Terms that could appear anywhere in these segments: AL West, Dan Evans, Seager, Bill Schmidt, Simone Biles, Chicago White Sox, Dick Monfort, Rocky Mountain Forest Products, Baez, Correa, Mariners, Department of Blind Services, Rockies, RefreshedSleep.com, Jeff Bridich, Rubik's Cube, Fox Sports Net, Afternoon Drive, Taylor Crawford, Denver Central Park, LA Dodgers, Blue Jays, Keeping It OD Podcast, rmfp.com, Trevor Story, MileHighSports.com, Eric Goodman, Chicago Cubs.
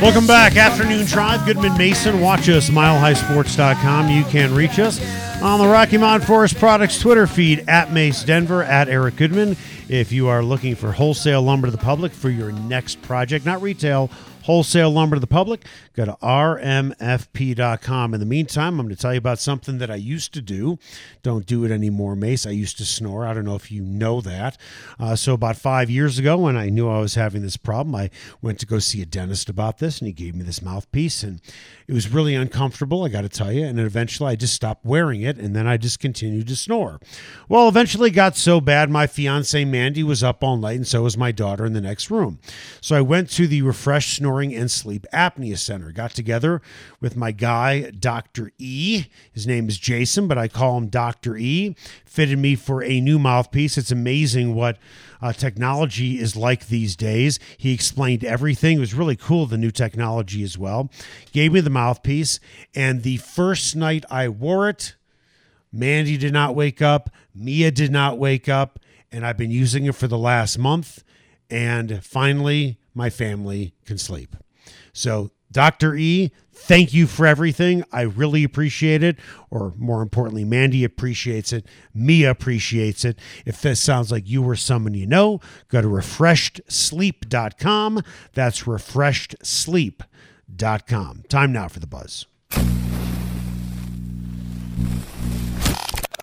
Welcome back. Afternoon Drive. Goodman Mason. Watch us, MileHighSports.com. You can reach us on the Rocky Mountain Forest Products Twitter feed, at Mace Denver, at Eric Goodman. If you are looking for wholesale lumber to the public for your next project, not retail, wholesale lumber to the public, go to rmfp.com. In the meantime, I'm going to tell you about something that I used to do. Don't do it anymore, Mace. I used to snore. I don't know if you know that. So about 5 years ago, when I knew I was having this problem, I went to go see a dentist about this, and he gave me this mouthpiece, and it was really uncomfortable, I got to tell you, and then eventually I just stopped wearing it, and then I just continued to snore. Well, eventually it got so bad, my fiance Mandy was up all night, and so was my daughter in the next room. So I went to the Refresh Snore and Sleep Apnea Center. Got together with my guy, Dr. E. His name is Jason, but I call him Dr. E. Fitted me for a new mouthpiece. It's amazing what technology is like these days. He explained everything. It was really cool, the new technology as well. Gave me the mouthpiece, and the first night I wore it, Mandy did not wake up, Mia did not wake up, and I've been using it for the last month, and finally my family can sleep. So Dr. E, thank you for everything. I really appreciate it. Or more importantly, Mandy appreciates it. Mia appreciates it. If this sounds like you or someone you know, go to RefreshedSleep.com. That's RefreshedSleep.com. Time now for The Buzz.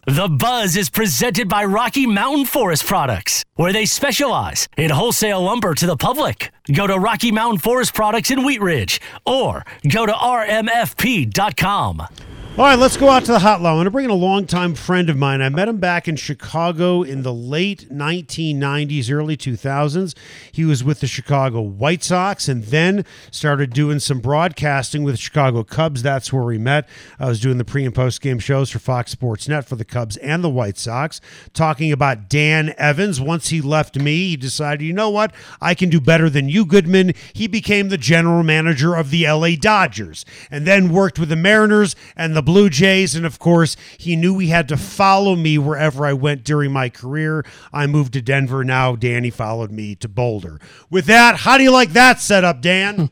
The Buzz is presented by Rocky Mountain Forest Products, where they specialize in wholesale lumber to the public. Go to Rocky Mountain Forest Products in Wheat Ridge or go to rmfp.com. All right, let's go out to the hot line. I'm going to bring in a longtime friend of mine. I met him back in Chicago in the late 1990s, early 2000s. He was with the Chicago White Sox and then started doing some broadcasting with the Chicago Cubs. That's where we met. I was doing the pre- and post-game shows for Fox Sports Net for the Cubs and the White Sox, talking about Dan Evans. Once he left me, he decided, you know what? I can do better than you, Goodman. He became the general manager of the LA Dodgers and then worked with the Mariners and the Blue Jays. And of course, he knew he had to follow me wherever I went during my career. I moved to Denver. Now Danny followed me to Boulder. With that, how do you like that setup, Dan?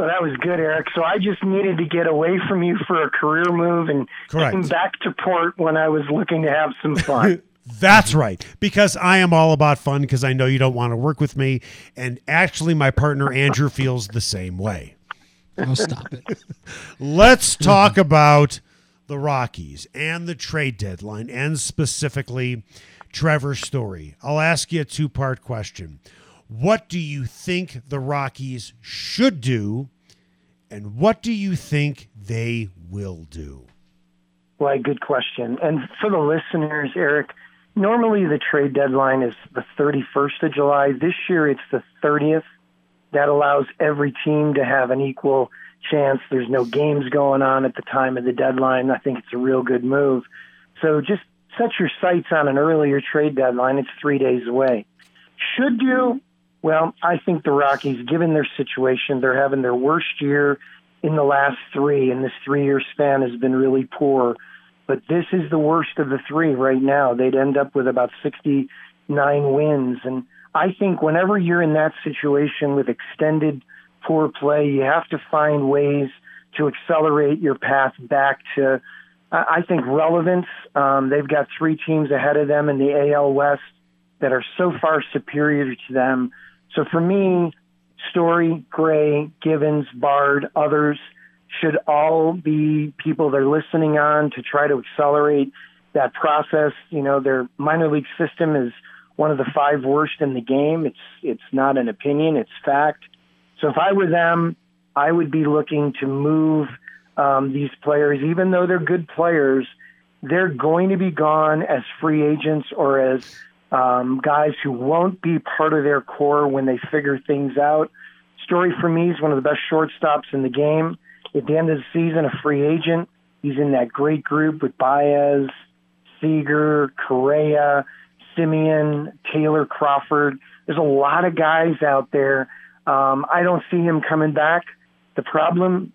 Well, that was good, Eric. So I just needed to get away from you for a career move and came back to port when I was looking to have some fun. That's right, because I am all about fun, because I know you don't want to work with me. And actually, my partner, Andrew, feels the same way. Oh, stop it. Let's talk about the Rockies and the trade deadline, and specifically Trevor Story. I'll ask you a two-part question. What do you think the Rockies should do, and what do you think they will do? Well, good question. And for the listeners, Eric, normally the trade deadline is the 31st of July. This year it's the 30th. That allows every team to have an equal chance. There's no games going on at the time of the deadline. I think it's a real good move. So just set your sights on an earlier trade deadline. It's 3 days away. Should you? Well, I think the Rockies, given their situation, they're having their worst year in the last three, and this three-year span has been really poor. But this is the worst of the three right now. They'd end up with about 69 wins, and I think whenever you're in that situation with extended poor play, you have to find ways to accelerate your path back to, I think, relevance. They've got three teams ahead of them in the AL West that are so far superior to them. So for me, Story, Gray, Givens, Bard, others should all be people they're listening on to try to accelerate that process. You know, their minor league system is one of the five worst in the game. It's not an opinion, it's fact. So if I were them, I would be looking to move these players. Even though they're good players, they're going to be gone as free agents or as guys who won't be part of their core when they figure things out. Story for me is one of the best shortstops in the game. At the end of the season, a free agent. He's in that great group with Baez, Seager, Correa, Simeon, Taylor Crawford. There's a lot of guys out there I don't see him coming back. The problem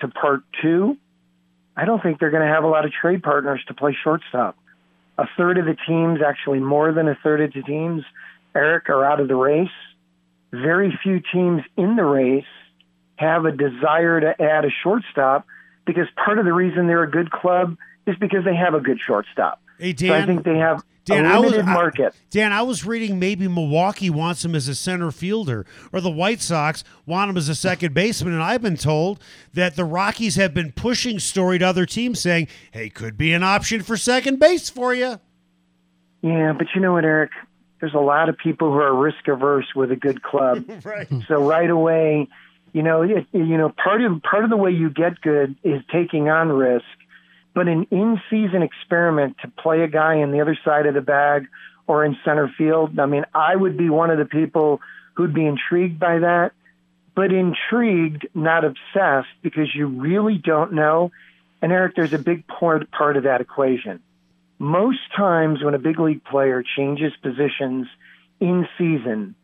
to part two, I don't think they're going to have a lot of trade partners to play shortstop. A third of the teams, actually more than a third of the teams, Eric, are out of the race. Very few teams in the race have a desire to add a shortstop because part of the reason they're a good club is because they have a good shortstop. Hey, Dan, so I think they have a limited market. Dan, I was reading maybe Milwaukee wants him as a center fielder or the White Sox want him as a second baseman. And I've been told that the Rockies have been pushing Story to other teams saying, hey, could be an option for second base for you. Yeah, but you know what, Eric? There's a lot of people who are risk-averse with a good club. Right. So right away, part of the way you get good is taking on risk. But an in-season experiment to play a guy on the other side of the bag or in center field, I mean, I would be one of the people who'd be intrigued by that, but intrigued, not obsessed, because you really don't know. And, Eric, there's a big part of that equation. Most times when a big league player changes positions in season,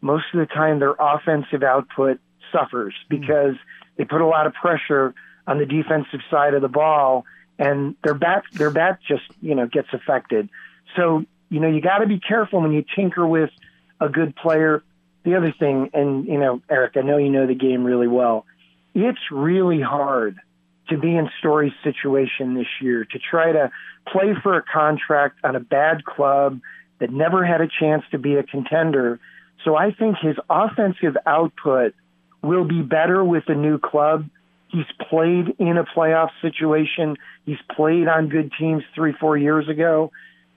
most of the time their offensive output suffers because they put a lot of pressure on the defensive side of the ball, and their bat just, gets affected. So, you got to be careful when you tinker with a good player. The other thing, and, Eric, I know you know the game really well. It's really hard to be in Story's situation this year, to try to play for a contract on a bad club that never had a chance to be a contender. So I think his offensive output will be better with a new club. He's played in a playoff situation. He's played on good teams 3-4 years ago.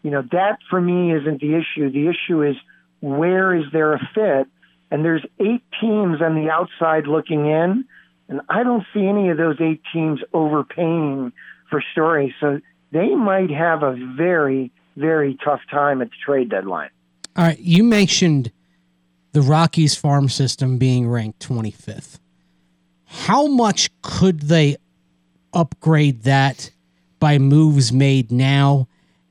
That for me isn't the issue. The issue is, where is there a fit? And there's 8 teams on the outside looking in, and I don't see any of those 8 teams overpaying for Story. So they might have a very, very tough time at the trade deadline. All right, you mentioned the Rockies farm system being ranked 25th. How much could they upgrade that by moves made now?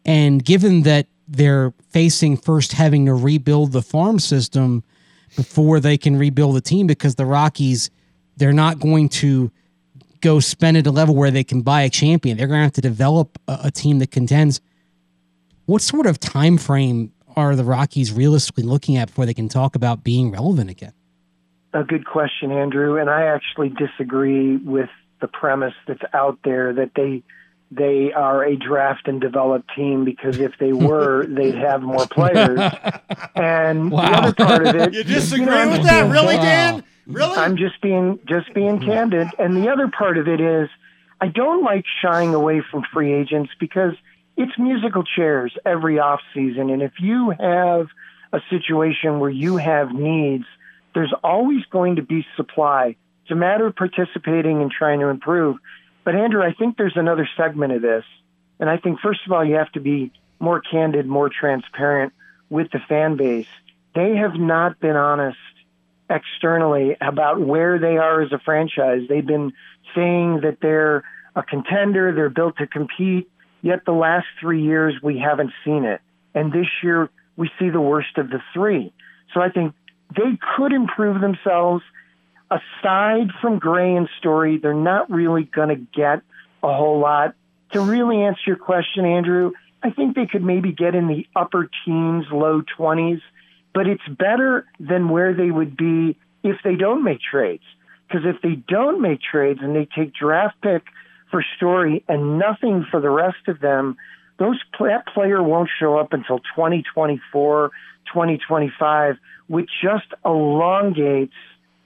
And given that they're facing first having to rebuild the farm system before they can rebuild the team, because the Rockies, they're not going to go spend at a level where they can buy a champion. They're going to have to develop a team that contends. What sort of time frame are the Rockies realistically looking at before they can talk about being relevant again? A good question, Andrew, and I actually disagree with the premise that's out there that they are a draft and develop team, because if they were, they'd have more players. And the other part of it, you disagree with that, really, Dan? Really? I'm just being candid. And the other part of it is, I don't like shying away from free agents because it's musical chairs every off season, and if you have a situation where you have needs, there's always going to be supply. It's a matter of participating and trying to improve. But, Andrew, I think there's another segment of this. And I think, first of all, you have to be more candid, more transparent with the fan base. They have not been honest externally about where they are as a franchise. They've been saying that they're a contender, they're built to compete, yet the last 3 years we haven't seen it. And this year we see the worst of the three. So I think they could improve themselves. Aside from Gray and Story, they're not really going to get a whole lot. To really answer your question, Andrew, I think they could maybe get in the upper teens, low 20s, but it's better than where they would be if they don't make trades. Because if they don't make trades and they take draft pick for Story and nothing for the rest of them, that player won't show up until 2024, 2025, which just elongates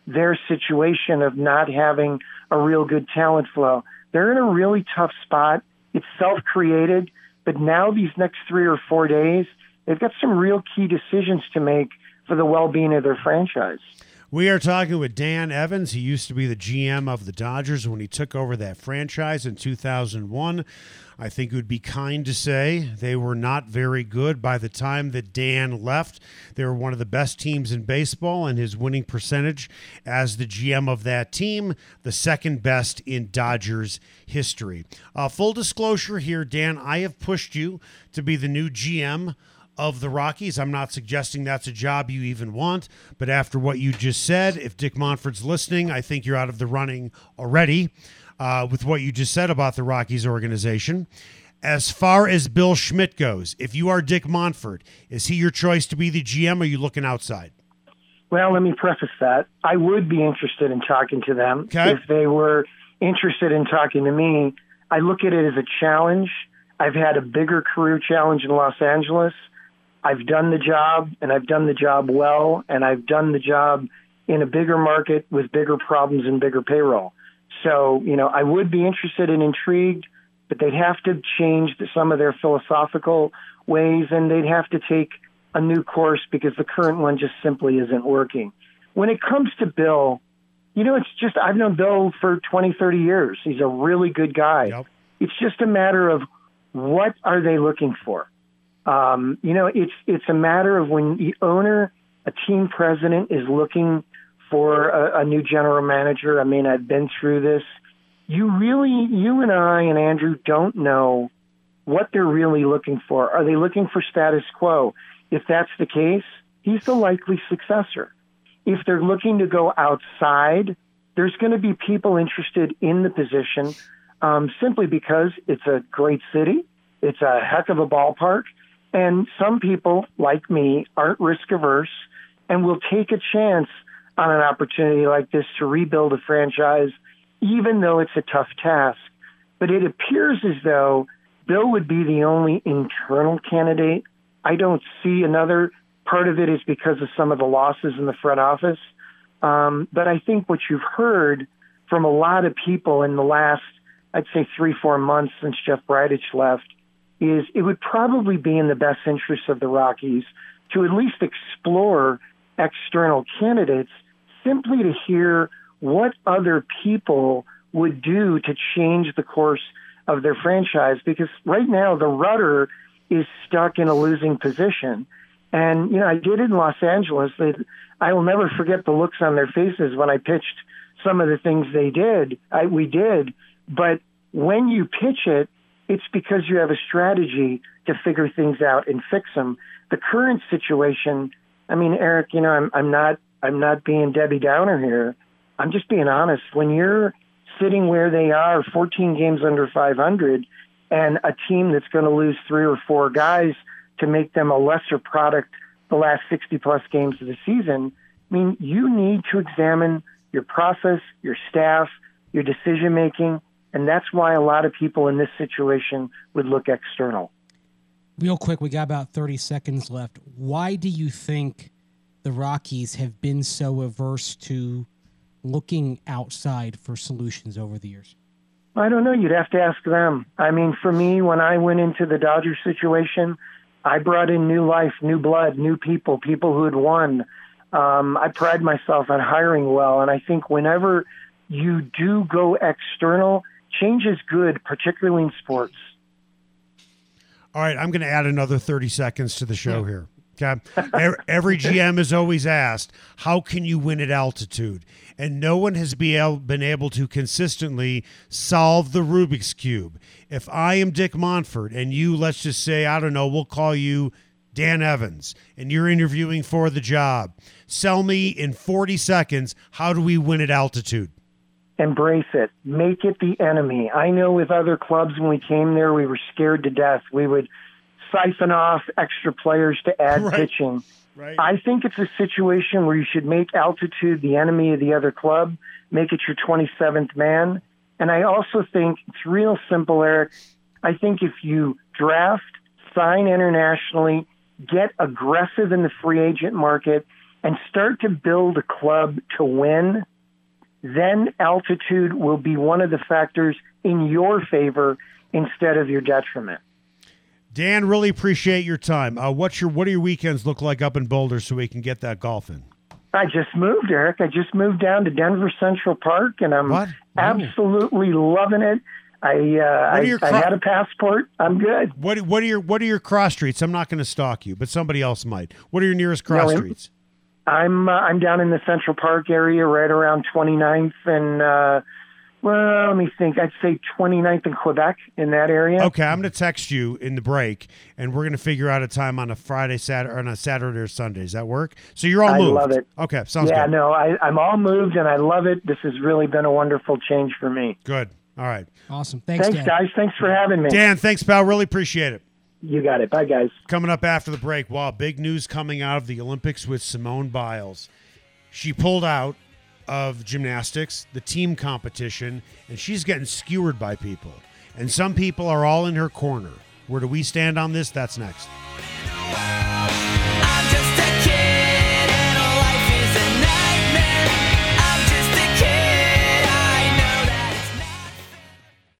their situation of not having a real good talent flow. They're in a really tough spot. It's self-created, but now these next 3 or 4 days, they've got some real key decisions to make for the well-being of their franchise. We are talking with Dan Evans. He used to be the GM of the Dodgers when he took over that franchise in 2001. I think it would be kind to say they were not very good by the time that Dan left. They were one of the best teams in baseball, and his winning percentage as the GM of that team, the second best in Dodgers history. Full disclosure here, Dan, I have pushed you to be the new GM of the Rockies. I'm not suggesting that's a job you even want, but after what you just said, if Dick Monfort's listening, I think you're out of the running already with what you just said about the Rockies organization. As far as Bill Schmidt goes, if you are Dick Monfort, is he your choice to be the GM, or are you looking outside? Well, let me preface that. I would be interested in talking to them. Okay. If they were interested in talking to me, I look at it as a challenge. I've had a bigger career challenge in Los Angeles. I've done the job, and I've done the job well, and I've done the job in a bigger market with bigger problems and bigger payroll. So, you know, I would be interested and intrigued, but they'd have to change some of their philosophical ways, and they'd have to take a new course because the current one just simply isn't working. When it comes to Bill, you know, it's just, I've known Bill for 20, 30 years. He's a really good guy. Yep. It's just a matter of what are they looking for? You know, it's a matter of when the owner, a team president, is looking for a new general manager. I mean, I've been through this. You and I and Andrew don't know what they're really looking for. Are they looking for status quo? If that's the case, he's the likely successor. If they're looking to go outside, there's going to be people interested in the position simply because it's a great city. It's a heck of a ballpark. And some people, like me, aren't risk-averse and will take a chance on an opportunity like this to rebuild a franchise, even though it's a tough task. But it appears as though Bill would be the only internal candidate. I don't see another. Part of it is because of some of the losses in the front office. But I think what you've heard from a lot of people in the last, I'd say, 3-4 months since Jeff Bridich left, is it would probably be in the best interest of the Rockies to at least explore external candidates simply to hear what other people would do to change the course of their franchise. Because right now the rudder is stuck in a losing position. And, you know, I did in Los Angeles. I will never forget the looks on their faces when I pitched some of the things they did. We did. But when you pitch it, it's because you have a strategy to figure things out and fix them. The current situation, I mean, Eric, you know, I'm not being Debbie Downer here. I'm just being honest. When you're sitting where they are, 14 games under 500, and a team that's going to lose 3 or 4 guys to make them a lesser product the last 60-plus games of the season, I mean, you need to examine your process, your staff, your decision-making, and that's why a lot of people in this situation would look external. Real quick, we got about 30 seconds left. Why do you think the Rockies have been so averse to looking outside for solutions over the years? I don't know. You'd have to ask them. I mean, for me, when I went into the Dodgers situation, I brought in new life, new blood, new people, people who had won. I pride myself on hiring well, and I think whenever you do go external, change is good, particularly in sports. All right, I'm going to add another 30 seconds to the show here. Okay. Every GM is always asked, how can you win at altitude? And no one has been able to consistently solve the Rubik's Cube. If I am Dick Monfort and you, let's just say, I don't know, we'll call you Dan Evans, and you're interviewing for the job, sell me in 40 seconds, how do we win at altitude? Embrace it. Make it the enemy. I know with other clubs when we came there, we were scared to death. We would siphon off extra players to add pitching. Right. I think it's a situation where you should make altitude the enemy of the other club, make it your 27th man. And I also think it's real simple, Eric. I think if you draft, sign internationally, get aggressive in the free agent market, and start to build a club to win, then altitude will be one of the factors in your favor instead of your detriment. Dan, really appreciate your time. What do your weekends look like up in Boulder so we can get that golf in? I just moved, Eric. I just moved down to Denver Central Park, and I'm absolutely loving it. I had a passport. I'm good. What are your cross streets? I'm not going to stalk you, but somebody else might. What are your nearest cross streets? I'm down in the Central Park area, right around 29th and Well, let me think. I'd say 29th in Quebec, in that area. Okay, I'm going to text you in the break, and we're going to figure out a time on a Friday, Saturday, or on a Saturday or Sunday. Does that work? So you're all moved. I love it. Okay, sounds good. Yeah, no, I'm all moved, and I love it. This has really been a wonderful change for me. Good. All right. Awesome. Thanks, Dan. Guys. Thanks for having me. Dan, thanks, pal. Really appreciate it. You got it. Bye, guys. Coming up after the break, wow, big news coming out of the Olympics with Simone Biles. She pulled out of gymnastics, the team competition, and she's getting skewered by people. And some people are all in her corner. Where do we stand on this? That's next.